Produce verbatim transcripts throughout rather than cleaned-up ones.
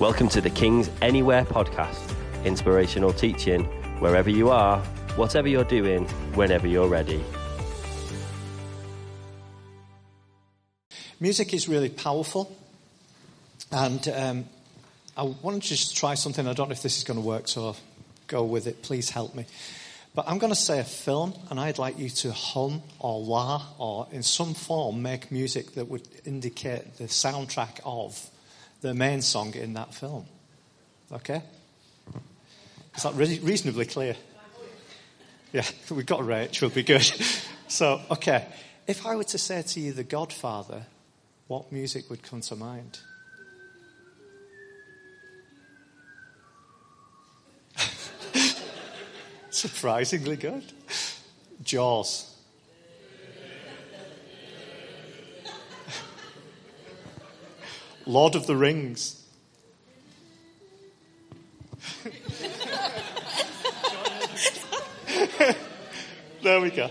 Welcome to the King's Anywhere podcast. Inspirational teaching, wherever you are, whatever you're doing, whenever you're ready. Music is really powerful. And um, I want to just try something. I don't know if this is going to work, so go with it. Please help me. But I'm going to say a film, and I'd like you to hum or la or in some form make music that would indicate the soundtrack of the main song in that film. Okay? Is that re- reasonably clear? Yeah, we've got Rach, we'll be good. So, okay. If I were to say to you The Godfather, what music would come to mind? Surprisingly good. Jaws. Lord of the Rings. There we go.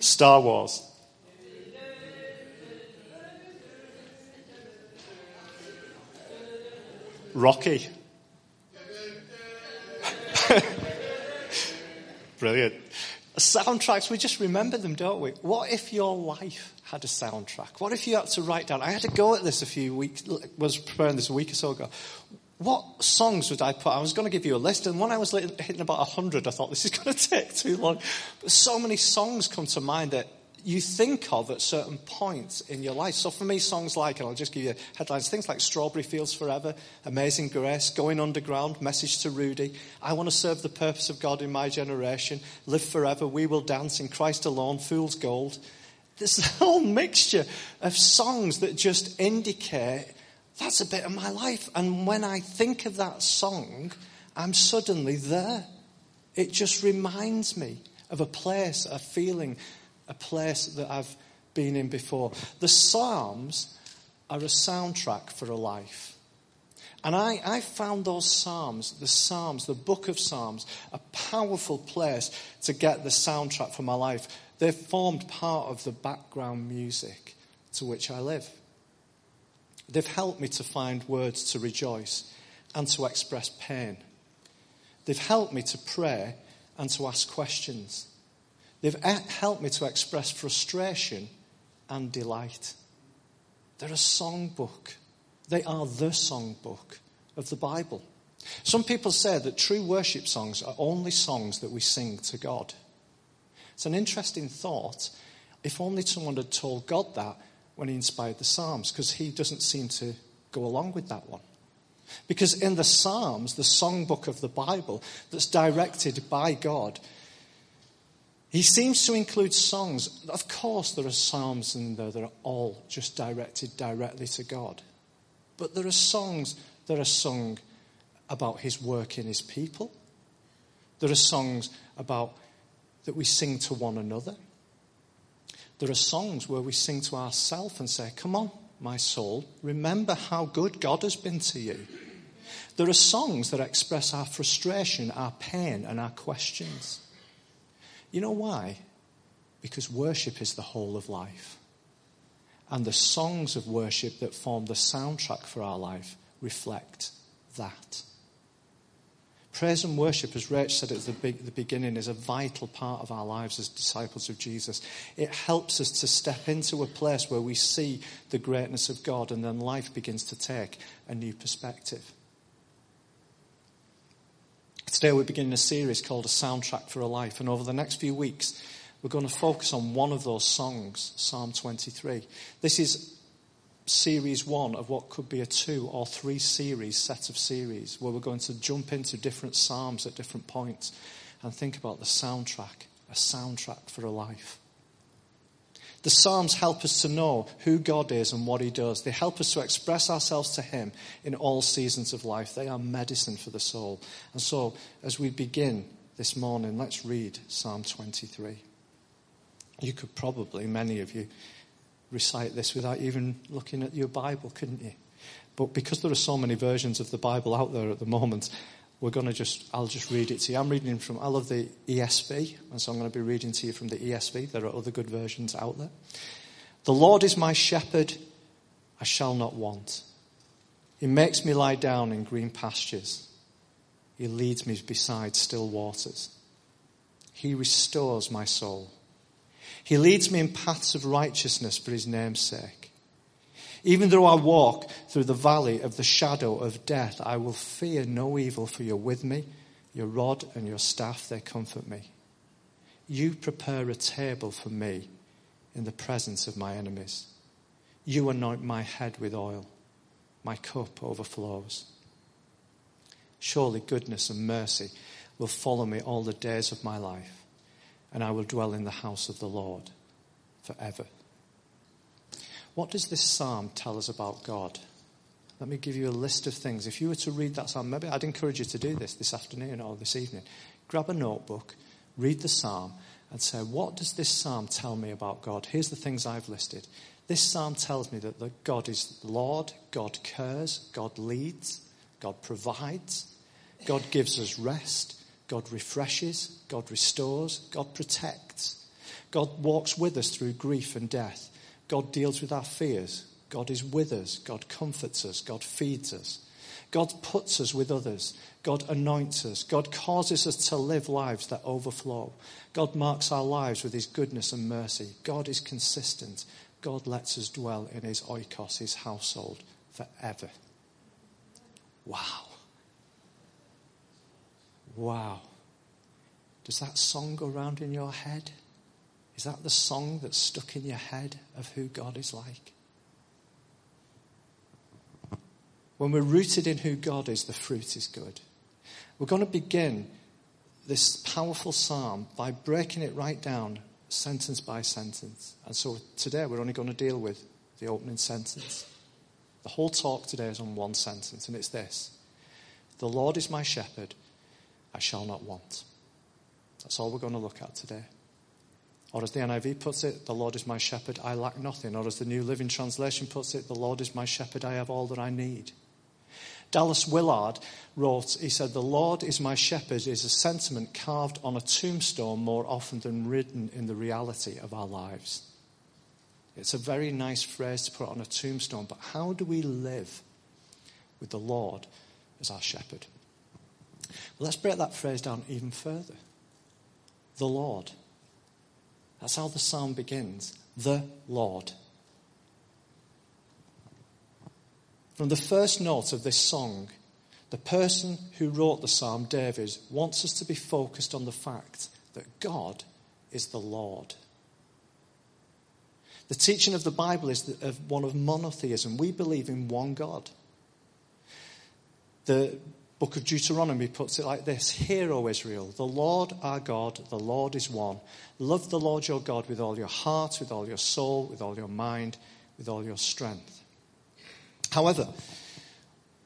Star Wars. Rocky. Brilliant. Soundtracks, we just remember them, don't we? What if your life had a soundtrack? What if you had to write down? I had to go at this a few weeks, was preparing this a week or so ago. What songs would I put? I was going to give you a list, and when I was hitting about one hundred, I thought, this is going to take too long. But so many songs come to mind that you think of at certain points in your life. So for me, songs like, and I'll just give you headlines, things like Strawberry Fields Forever, Amazing Grace, Going Underground, Message to Rudy, I Want to Serve the Purpose of God in My Generation, Live Forever, We Will Dance in In Christ Alone, Fool's Gold. This whole mixture of songs that just indicate, that's a bit of my life. And when I think of that song, I'm suddenly there. It just reminds me of a place, a feeling, a place that I've been in before. The Psalms are a soundtrack for a life. And I, I found those Psalms, the Psalms, the book of Psalms, a powerful place to get the soundtrack for my life. They formed part of the background music to which I live. They've helped me to find words to rejoice and to express pain. They've helped me to pray and to ask questions. They've helped me to express frustration and delight. They're a songbook. They are the songbook of the Bible. Some people say that true worship songs are only songs that we sing to God. It's an interesting thought. If only someone had told God that when he inspired the Psalms, because he doesn't seem to go along with that one. Because in the Psalms, the songbook of the Bible that's directed by God, he seems to include songs. Of course, there are psalms in there that are all just directed directly to God. But there are songs that are sung about his work in his people. There are songs about that we sing to one another. There are songs where we sing to ourselves and say, come on, my soul, remember how good God has been to you. There are songs that express our frustration, our pain, and our questions. You know why? Because worship is the whole of life. And the songs of worship that form the soundtrack for our life reflect that. Praise and worship, as Rach said at the, big, the beginning, is a vital part of our lives as disciples of Jesus. It helps us to step into a place where we see the greatness of God, and then life begins to take a new perspective. Today we're beginning a series called A Soundtrack for a Life, and over the next few weeks we're going to focus on one of those songs, Psalm twenty-three. This is series one of what could be a two or three series set of series where we're going to jump into different psalms at different points and think about the soundtrack, a soundtrack for a life. The Psalms help us to know who God is and what he does. They help us to express ourselves to him in all seasons of life. They are medicine for the soul. And so, as we begin this morning, let's read Psalm twenty-three. You could probably, many of you, recite this without even looking at your Bible, couldn't you? But because there are so many versions of the Bible out there at the moment, we're going to just, I'll just read it to you. I'm reading from, I love the E S V, and so I'm going to be reading to you from the E S V. There are other good versions out there. The Lord is my shepherd, I shall not want. He makes me lie down in green pastures. He leads me beside still waters. He restores my soul. He leads me in paths of righteousness for his name's sake. Even though I walk through the valley of the shadow of death, I will fear no evil, for you're with me. Your rod and your staff, they comfort me. You prepare a table for me in the presence of my enemies. You anoint my head with oil. My cup overflows. Surely goodness and mercy will follow me all the days of my life, and I will dwell in the house of the Lord forever. What does this psalm tell us about God? Let me give you a list of things. If you were to read that psalm, maybe I'd encourage you to do this this afternoon or this evening. Grab a notebook, read the psalm, and say, what does this psalm tell me about God? Here's the things I've listed. This psalm tells me that God is Lord, God cares, God leads, God provides, God gives us rest, God refreshes, God restores, God protects, God walks with us through grief and death, God deals with our fears, God is with us, God comforts us, God feeds us, God puts us with others, God anoints us, God causes us to live lives that overflow, God marks our lives with his goodness and mercy, God is consistent, God lets us dwell in his oikos, his household, forever. Wow. Wow. Does that song go round in your head? Is that the song that's stuck in your head of who God is like? When we're rooted in who God is, the fruit is good. We're going to begin this powerful psalm by breaking it right down, sentence by sentence. And so today we're only going to deal with the opening sentence. The whole talk today is on one sentence, and it's this. The Lord is my shepherd, I shall not want. That's all we're going to look at today. Or as the N I V puts it, the Lord is my shepherd, I lack nothing. Or as the New Living Translation puts it, the Lord is my shepherd, I have all that I need. Dallas Willard wrote, he said, the Lord is my shepherd is a sentiment carved on a tombstone more often than written in the reality of our lives. It's a very nice phrase to put on a tombstone, but how do we live with the Lord as our shepherd? Well, let's break that phrase down even further. The Lord. That's how the psalm begins. The Lord. From the first note of this song, the person who wrote the psalm, David, wants us to be focused on the fact that God is the Lord. The teaching of the Bible is of one of monotheism. We believe in one God. The book of Deuteronomy puts it like this. Hear, O Israel, the Lord our God, the Lord is one. Love the Lord your God with all your heart, with all your soul, with all your mind, with all your strength. However,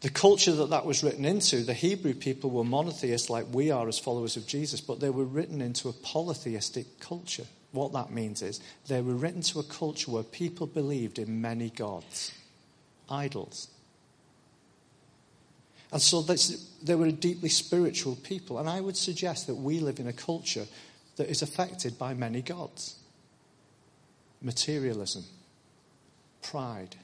the culture that that was written into, the Hebrew people were monotheists like we are as followers of Jesus, but they were written into a polytheistic culture. What that means is they were written to a culture where people believed in many gods, idols. And so this, they were a deeply spiritual people. And I would suggest that we live in a culture that is affected by many gods. Materialism, pride,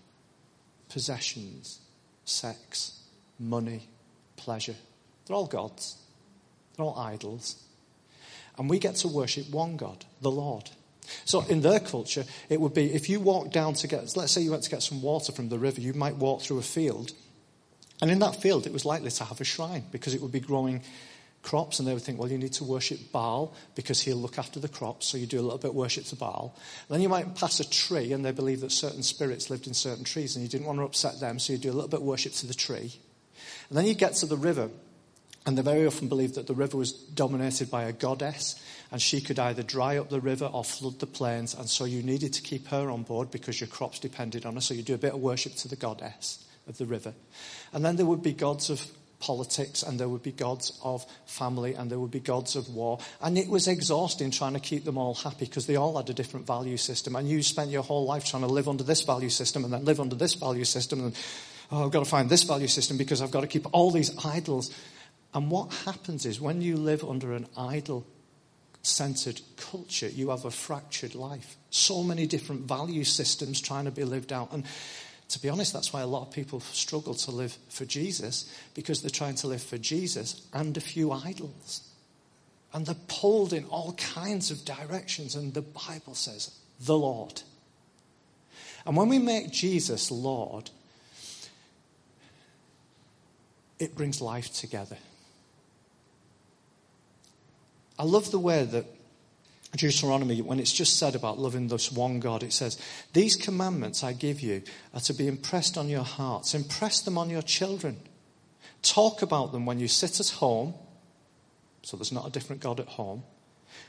possessions, sex, money, pleasure. They're all gods. They're all idols. And we get to worship one God, the Lord. So in their culture, it would be if you walk down to get, let's say you went to get some water from the river, you might walk through a field. And in that field, it was likely to have a shrine because it would be growing crops. And they would think, well, you need to worship Baal because he'll look after the crops. So you do a little bit of worship to Baal. Then you might pass a tree, and they believe that certain spirits lived in certain trees and you didn't want to upset them. So you do a little bit of worship to the tree. And then you get to the river, and they very often believed that the river was dominated by a goddess, and she could either dry up the river or flood the plains. And so you needed to keep her on board because your crops depended on her. So you do a bit of worship to the goddess of the river. And then there would be gods of politics, and there would be gods of family, and there would be gods of war. And it was exhausting trying to keep them all happy because they all had a different value system. And you spent your whole life trying to live under this value system and then live under this value system. And oh, I've got to find this value system because I've got to keep all these idols. And what happens is when you live under an idol-centered culture, you have a fractured life. So many different value systems trying to be lived out. And to be honest, that's why a lot of people struggle to live for Jesus, because they're trying to live for Jesus and a few idols. And they're pulled in all kinds of directions, and the Bible says, the Lord. And when we make Jesus Lord, it brings life together. I love the way that Deuteronomy, when it's just said about loving this one God, it says, these commandments I give you are to be impressed on your hearts. Impress them on your children. Talk about them when you sit at home, so there's not a different God at home.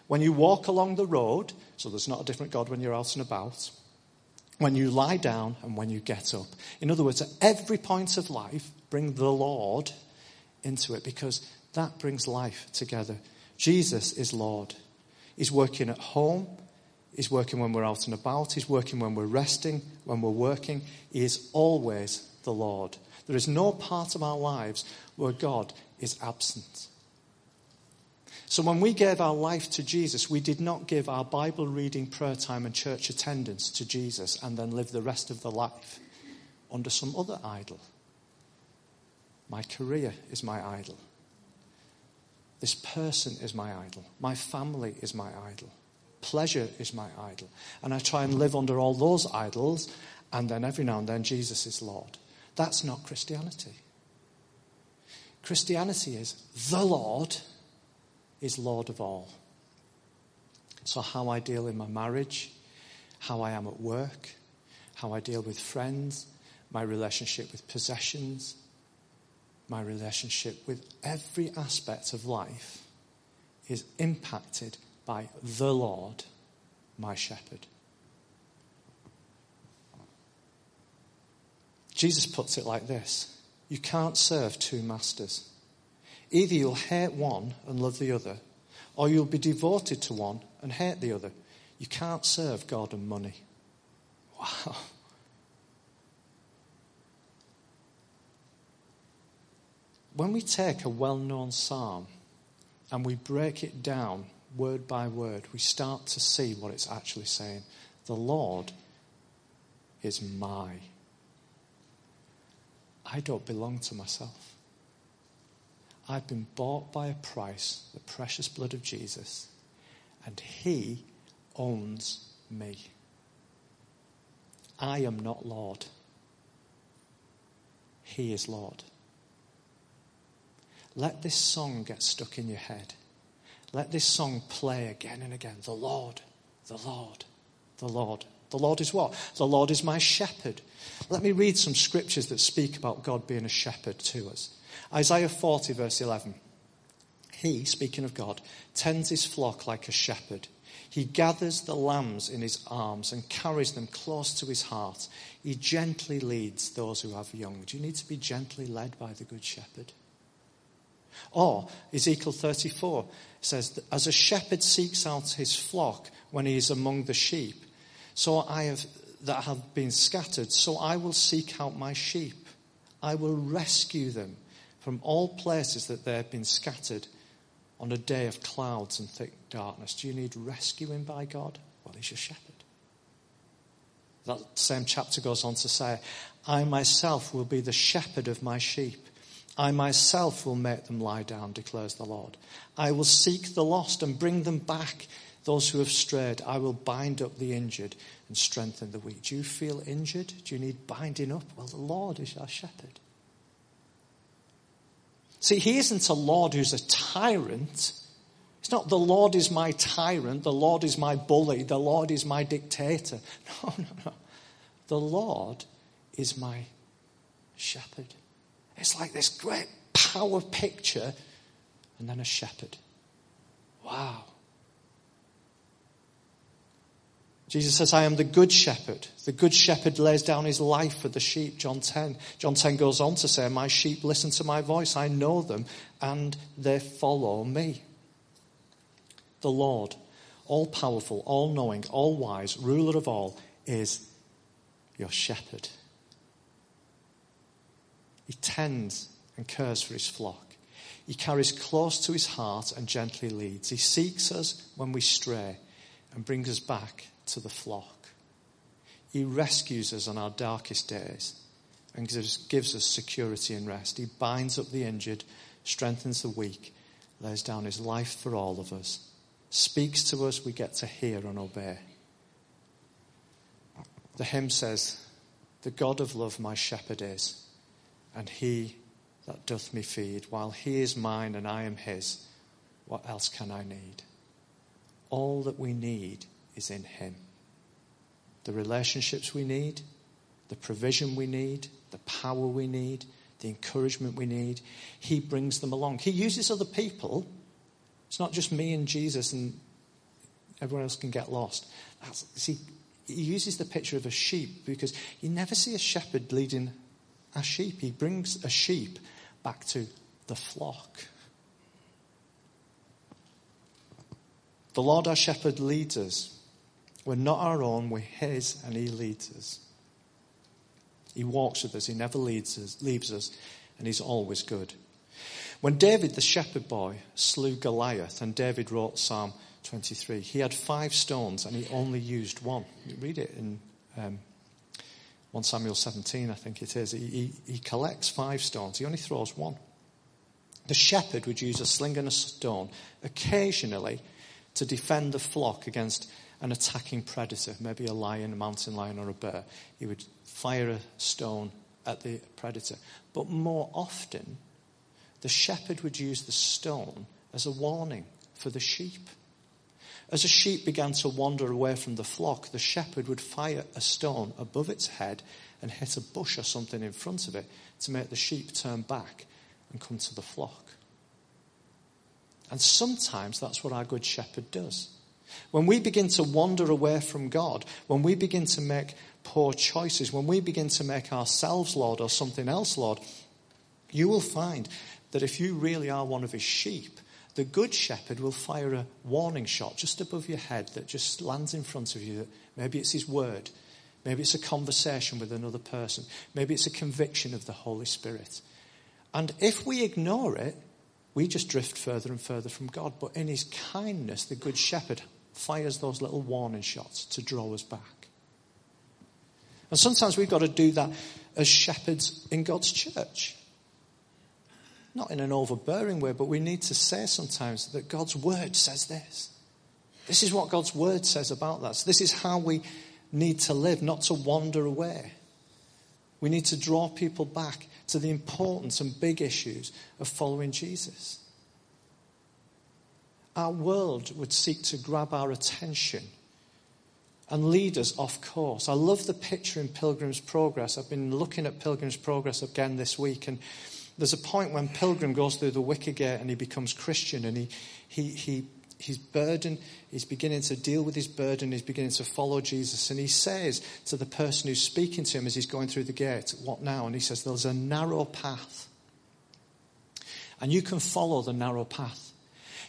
When you walk along the road, so there's not a different God when you're out and about. When you lie down and when you get up. In other words, at every point of life, bring the Lord into it, because that brings life together. Jesus is Lord. He's working at home. He's working when we're out and about. He's working when we're resting, when we're working. He is always the Lord. There is no part of our lives where God is absent. So when we gave our life to Jesus, we did not give our Bible reading, prayer time, and church attendance to Jesus and then live the rest of the life under some other idol. My career is my idol. This person is my idol. My family is my idol. Pleasure is my idol. And I try and live under all those idols, and then every now and then Jesus is Lord. That's not Christianity. Christianity is the Lord is Lord of all. So how I deal in my marriage, how I am at work, how I deal with friends, my relationship with possessions, my relationship with every aspect of life is impacted by the Lord, my shepherd. Jesus puts it like this. You can't serve two masters. Either you'll hate one and love the other, or you'll be devoted to one and hate the other. You can't serve God and money. Wow. When we take a well-known psalm and we break it down word by word, we start to see what it's actually saying. The Lord is my. I don't belong to myself. I've been bought by a price, the precious blood of Jesus, and he owns me. I am not Lord. He is Lord. Let this song get stuck in your head. Let this song play again and again. The Lord, the Lord, the Lord. The Lord is what? The Lord is my shepherd. Let me read some scriptures that speak about God being a shepherd to us. Isaiah forty, verse eleven. He, speaking of God, tends his flock like a shepherd. He gathers the lambs in his arms and carries them close to his heart. He gently leads those who have young. Do you need to be gently led by the good shepherd? Or Ezekiel thirty-four says, as a shepherd seeks out his flock when he is among the sheep, so I have that have been scattered, so I will seek out my sheep. I will rescue them from all places that they have been scattered on a day of clouds and thick darkness. Do you need rescuing by God? Well, he's your shepherd. That same chapter goes on to say, I myself will be the shepherd of my sheep. I myself will make them lie down, declares the Lord. I will seek the lost and bring them back, those who have strayed. I will bind up the injured and strengthen the weak. Do you feel injured? Do you need binding up? Well, the Lord is our shepherd. See, he isn't a Lord who's a tyrant. It's not the Lord is my tyrant, the Lord is my bully, the Lord is my dictator. No, no, no. The Lord is my shepherd. It's like this great power picture and then a shepherd. Wow. Jesus says, I am the good shepherd. The good shepherd lays down his life for the sheep, John ten. John ten goes on to say, my sheep listen to my voice. I know them and they follow me. The Lord, all-powerful, all-knowing, all-wise, ruler of all, is your shepherd. He tends and cares for his flock. He carries close to his heart and gently leads. He seeks us when we stray and brings us back to the flock. He rescues us on our darkest days and gives us security and rest. He binds up the injured, strengthens the weak, lays down his life for all of us, speaks to us, we get to hear and obey. The hymn says, "The God of love my shepherd is, and he that doth me feed. While he is mine and I am his, what else can I need?" All that we need is in him. The relationships we need, the provision we need, the power we need, the encouragement we need, he brings them along. He uses other people. It's not just me and Jesus and everyone else can get lost. That's, see, he uses the picture of a sheep because you never see a shepherd leading a sheep. He brings a sheep back to the flock. The Lord our shepherd leads us. We're not our own, we're his, and he leads us. He walks with us, he never leads us, leaves us, and he's always good. When David, the shepherd boy, slew Goliath, and David wrote Psalm twenty-three, he had five stones and he only used one. You read it in um, First Samuel seventeen, I think it is. He, he, he collects five stones, he only throws one. The shepherd would use a sling and a stone occasionally to defend the flock against an attacking predator, maybe a lion, a mountain lion or a bear. He would fire a stone at the predator. But more often, the shepherd would use the stone as a warning for the sheep. As a sheep began to wander away from the flock, the shepherd would fire a stone above its head and hit a bush or something in front of it to make the sheep turn back and come to the flock. And sometimes that's what our good shepherd does. When we begin to wander away from God, when we begin to make poor choices, when we begin to make ourselves Lord or something else Lord, you will find that if you really are one of his sheep, the good shepherd will fire a warning shot just above your head that just lands in front of you. That maybe it's his word. Maybe it's a conversation with another person. Maybe it's a conviction of the Holy Spirit. And if we ignore it, we just drift further and further from God. But in his kindness, the good shepherd fires those little warning shots to draw us back. And sometimes we've got to do that as shepherds in God's church. Not in an overbearing way, but we need to say sometimes that God's word says this. This is what God's word says about that. So this is how we need to live, not to wander away. We need to draw people back to the importance and big issues of following Jesus. Our world would seek to grab our attention and lead us off course. I love the picture in Pilgrim's Progress. I've been looking at Pilgrim's Progress again this week, and there's a point when Pilgrim goes through the wicker gate and he becomes Christian, and he, he, he, he's burdened, he's beginning to deal with his burden, he's beginning to follow Jesus, and he says to the person who's speaking to him as he's going through the gate, "What now?" And he says, "There's a narrow path, and you can follow the narrow path.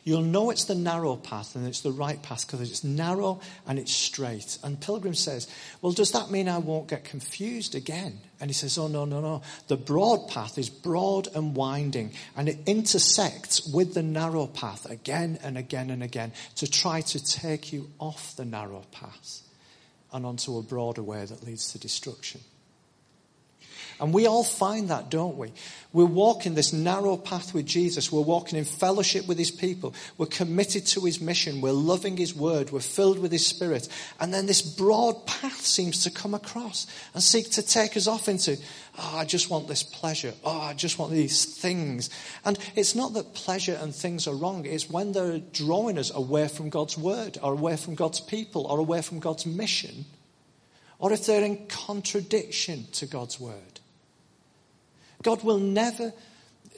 You'll know it's the narrow path and it's the right path because it's narrow and it's straight." And Pilgrim says, "Well, does that mean I won't get confused again?" And he says, "Oh, no, no, no. The broad path is broad and winding, and it intersects with the narrow path again and again and again to try to take you off the narrow path and onto a broader way that leads to destruction." And we all find that, don't we? We're walking this narrow path with Jesus. We're walking in fellowship with his people. We're committed to his mission. We're loving his word. We're filled with his spirit. And then this broad path seems to come across and seek to take us off into, oh, I just want this pleasure. Oh, I just want these things. And it's not that pleasure and things are wrong. It's when they're drawing us away from God's word or away from God's people or away from God's mission, or if they're in contradiction to God's word. God will never,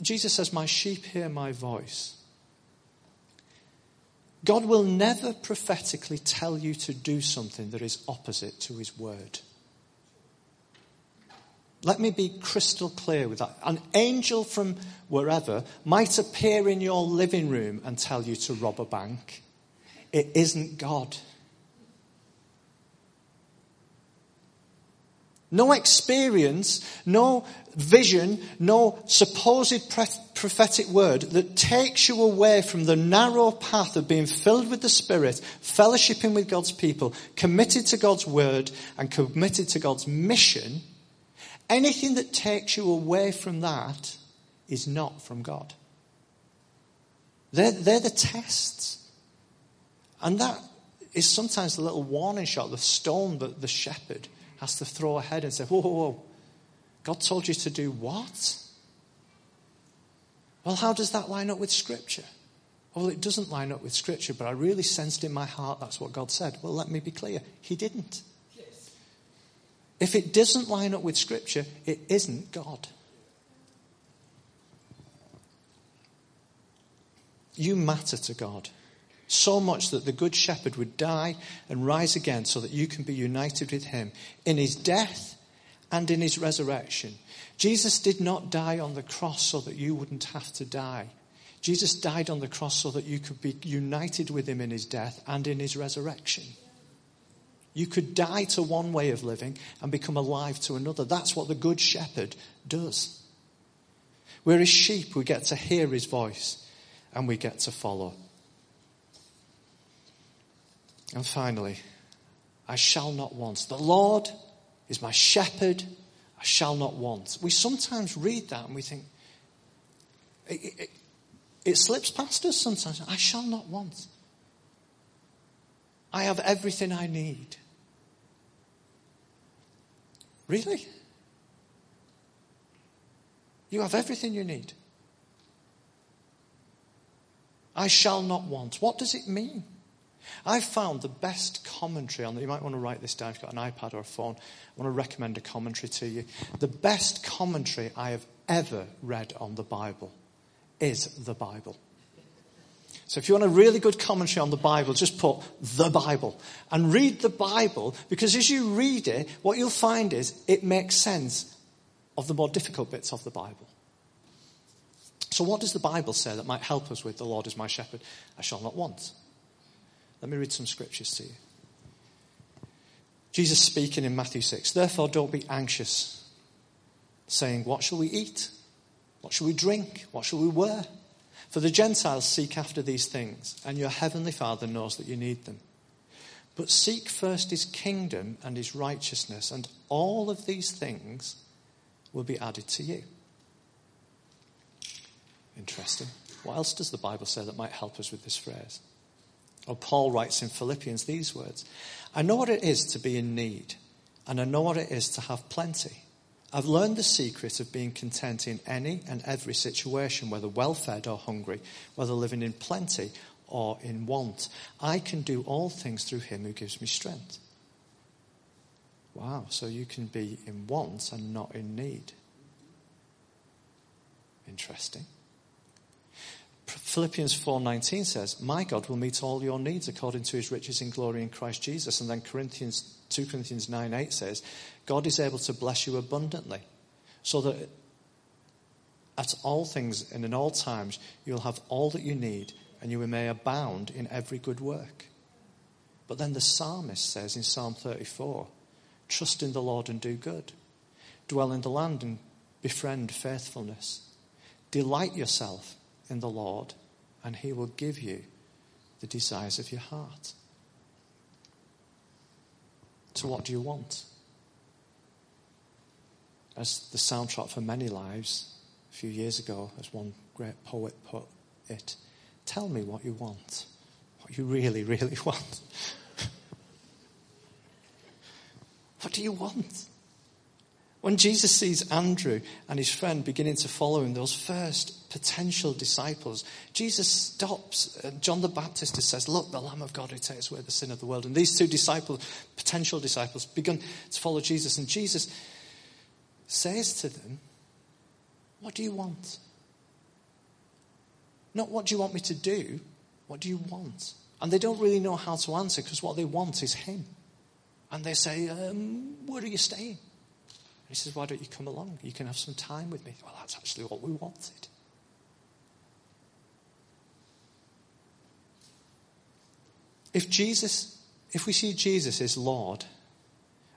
Jesus says, "My sheep hear my voice." God will never prophetically tell you to do something that is opposite to his word. Let me be crystal clear with that. An angel from wherever might appear in your living room and tell you to rob a bank. It isn't God. No experience, no vision, no supposed pre- prophetic word that takes you away from the narrow path of being filled with the Spirit, fellowshipping with God's people, committed to God's word and committed to God's mission, anything that takes you away from that is not from God. They're, they're the tests. And that is sometimes the little warning shot, the stone that the shepherd has to throw ahead and say, whoa, whoa, whoa, God told you to do what? Well, how does that line up with Scripture? Well, it doesn't line up with Scripture, but I really sensed in my heart that's what God said. Well, let me be clear. He didn't. Yes. If it doesn't line up with Scripture, it isn't God. You matter to God. So much that the Good Shepherd would die and rise again so that you can be united with him in his death and in his resurrection. Jesus did not die on the cross so that you wouldn't have to die. Jesus died on the cross so that you could be united with him in his death and in his resurrection. You could die to one way of living and become alive to another. That's what the Good Shepherd does. We're his sheep. We get to hear his voice and we get to follow. And finally, I shall not want. The Lord is my shepherd, I shall not want. We sometimes read that and we think, it, it, it slips past us sometimes. I shall not want. I have everything I need. Really? You have everything you need. I shall not want. What does it mean? I found the best commentary on that. You might want to write this down if you've got an iPad or a phone. I want to recommend a commentary to you. The best commentary I have ever read on the Bible is the Bible. So if you want a really good commentary on the Bible, just put the Bible and read the Bible, because as you read it, what you'll find is it makes sense of the more difficult bits of the Bible. So what does the Bible say that might help us with the Lord is my shepherd, I shall not want? Let me read some scriptures to you. Jesus speaking in Matthew six. Therefore, don't be anxious, saying, what shall we eat? What shall we drink? What shall we wear? For the Gentiles seek after these things, and your heavenly Father knows that you need them. But seek first his kingdom and his righteousness, and all of these things will be added to you. Interesting. What else does the Bible say that might help us with this phrase? Or Paul writes in Philippians these words, I know what it is to be in need, and I know what it is to have plenty. I've learned the secret of being content in any and every situation, whether well-fed or hungry, whether living in plenty or in want. I can do all things through him who gives me strength. Wow, so you can be in want and not in need. Interesting. Philippians four nineteen says, my God will meet all your needs according to his riches in glory in Christ Jesus. And then Corinthians two Corinthians nine eight says, God is able to bless you abundantly so that at all things and in all times you'll have all that you need and you may abound in every good work. But then the psalmist says in Psalm thirty-four, trust in the Lord and do good. Dwell in the land and befriend faithfulness. Delight yourself in the Lord, and he will give you the desires of your heart. So what do you want? As the soundtrack for many lives, a few years ago, as one great poet put it, tell me what you want, what you really, really want. What do you want? When Jesus sees Andrew and his friend beginning to follow him, those first potential disciples, Jesus stops. John the Baptist says, look, the Lamb of God who takes away the sin of the world. And these two disciples, potential disciples, begin to follow Jesus. And Jesus says to them, what do you want? Not what do you want me to do, what do you want? And they don't really know how to answer, because what they want is him. And they say, um, where are you staying? He says, why don't you come along? You can have some time with me. Well, that's actually what we wanted. If Jesus, if we see Jesus as Lord,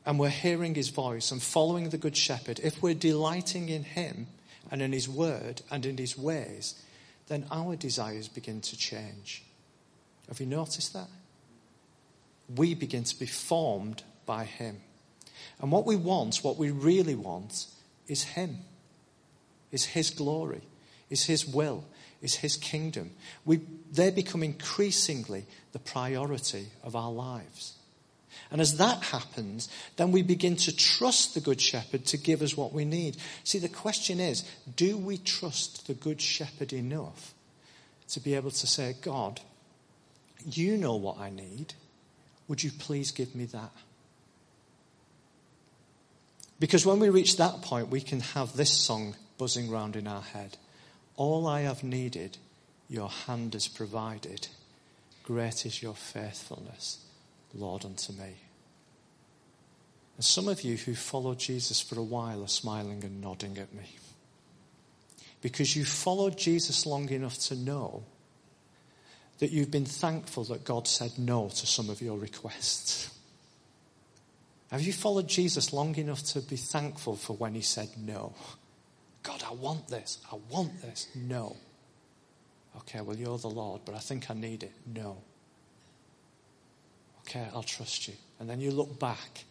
and we're hearing his voice and following the Good Shepherd, if we're delighting in him and in his word and in his ways, then our desires begin to change. Have you noticed that? We begin to be formed by him. And what we want, what we really want, is him, is his glory, is his will, is his kingdom. We, they become increasingly the priority of our lives. And as that happens, then we begin to trust the Good Shepherd to give us what we need. See, the question is, do we trust the Good Shepherd enough to be able to say, God, you know what I need. Would you please give me that? Because when we reach that point, we can have this song buzzing round in our head. All I have needed, your hand has provided. Great is your faithfulness, Lord, unto me. And some of you who followed Jesus for a while are smiling and nodding at me. Because you followed Jesus long enough to know that you've been thankful that God said no to some of your requests. Have you followed Jesus long enough to be thankful for when he said no? God, I want this. I want this. No. Okay, well, you're the Lord, but I think I need it. No. Okay, I'll trust you. And then you look back.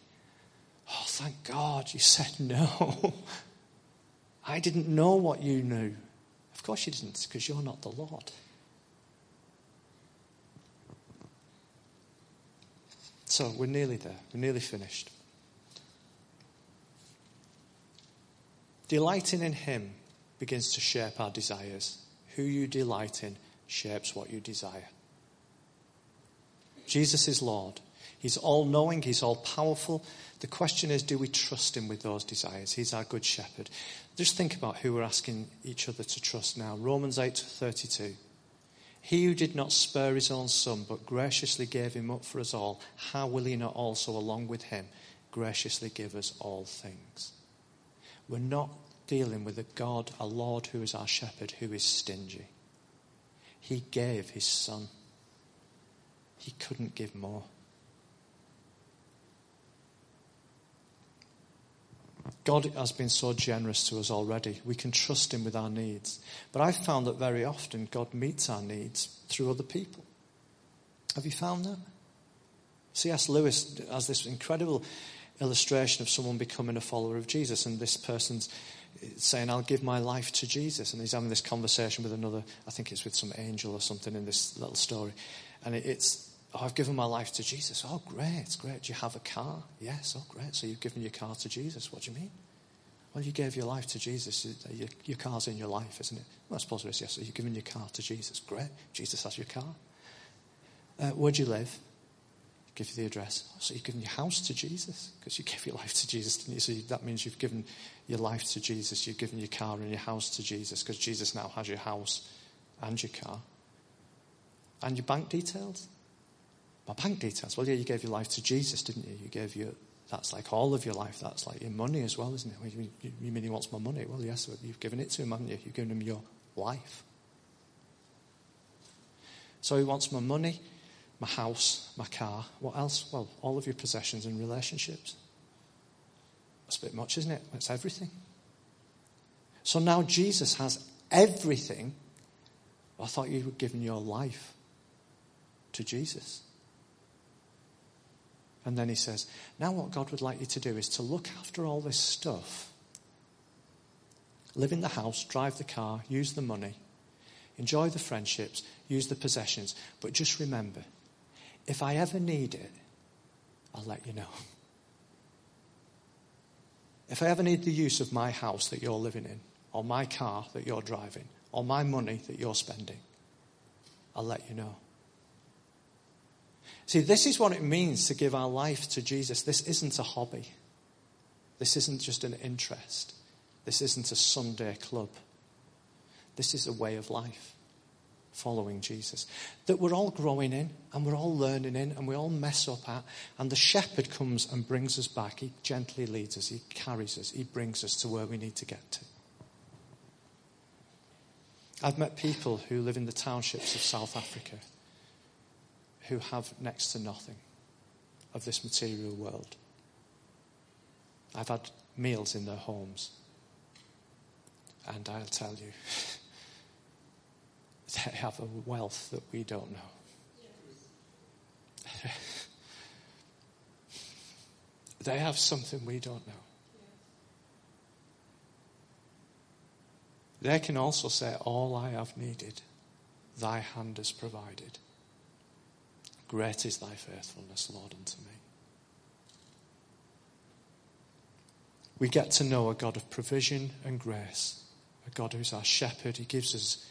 Oh, thank God you said no. I didn't know what you knew. Of course you didn't, because you're not the Lord. So we're nearly there. We're nearly finished. Delighting in him begins to shape our desires. Who you delight in shapes what you desire. Jesus is Lord. He's all-knowing. He's all-powerful. The question is, do we trust him with those desires? He's our Good Shepherd. Just think about who we're asking each other to trust now. Romans eight thirty-two. He who did not spare his own son, but graciously gave him up for us all, how will he not also, along with him, graciously give us all things? We're not dealing with a God, a Lord who is our shepherd, who is stingy. He gave his son. He couldn't give more. God has been so generous to us already. We can trust him with our needs. But I've found that very often God meets our needs through other people. Have you found that? C S Lewis has this incredible illustration of someone becoming a follower of Jesus, and this person's saying, I'll give my life to Jesus. And he's having this conversation with another, I think it's with some angel or something in this little story. And it's, oh, I've given my life to Jesus. Oh, great, great. Do you have a car? Yes, oh, great. So you've given your car to Jesus. What do you mean? Well, you gave your life to Jesus. Your, your car's in your life, isn't it? Well, I suppose it is, yes. So you've given your car to Jesus. Great. Jesus has your car. Uh, where do you live? Give you the address. Oh, so you've given your house to Jesus, because you gave your life to Jesus, didn't you? So you, that means you've given your life to Jesus. You've given your car and your house to Jesus, because Jesus now has your house and your car. And your bank details? My bank details. Well, yeah, you gave your life to Jesus, didn't you? You gave your, that's like all of your life. That's like your money as well, isn't it? Well, you, you, you mean he wants my money? Well, yes, you've given it to him, haven't you? You've given him your life. So he wants my money, my house, my car. What else? Well, all of your possessions and relationships. That's a bit much, isn't it? That's everything. So now Jesus has everything. I thought you had given your life to Jesus. And then he says, now what God would like you to do is to look after all this stuff. Live in the house, drive the car, use the money, enjoy the friendships, use the possessions. But just remember, if I ever need it, I'll let you know. If I ever need the use of my house that you're living in, or my car that you're driving, or my money that you're spending, I'll let you know. See, this is what it means to give our life to Jesus. This isn't a hobby. This isn't just an interest. This isn't a Sunday club. This is a way of life, following Jesus, that we're all growing in and we're all learning in and we all mess up at, and the shepherd comes and brings us back. He gently leads us, he carries us, he brings us to where we need to get to. I've met people who live in the townships of South Africa who have next to nothing of this material world. I've had meals in their homes. And I'll tell you, they have a wealth that we don't know. Yes. They have something we don't know. Yes. They can also say, all I have needed, thy hand has provided. Great is thy faithfulness, Lord, unto me. We get to know a God of provision and grace, a God who's our shepherd. He gives us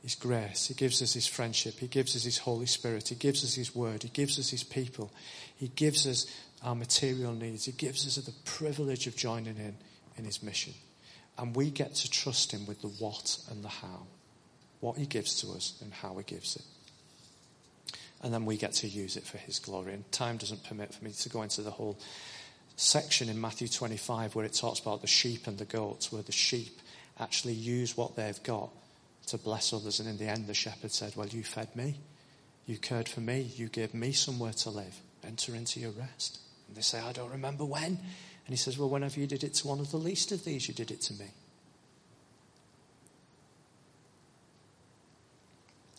his grace. He gives us his friendship. He gives us his Holy Spirit. He gives us his word. He gives us his people. He gives us our material needs. He gives us the privilege of joining in in his mission. And we get to trust him with the what and the how. What he gives to us and how he gives it. And then we get to use it for his glory. And time doesn't permit for me to go into the whole section in Matthew twenty-five where it talks about the sheep and the goats, where the sheep actually use what they've got to bless others. And in the end, the shepherd said, well, you fed me, you cared for me, you gave me somewhere to live. Enter into your rest. And they say, I don't remember when. And he says, well, whenever you did it to one of the least of these, you did it to me.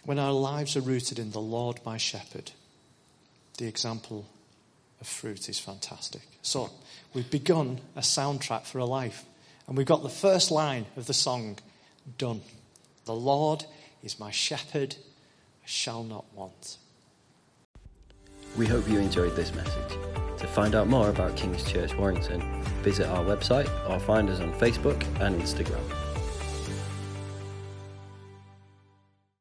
When our lives are rooted in the Lord, my shepherd, the example of fruit is fantastic. So we've begun a soundtrack for a life. And we've got the first line of the song done. The Lord is my shepherd, I shall not want. We hope you enjoyed this message. To find out more about King's Church Warrington, visit our website or find us on Facebook and Instagram.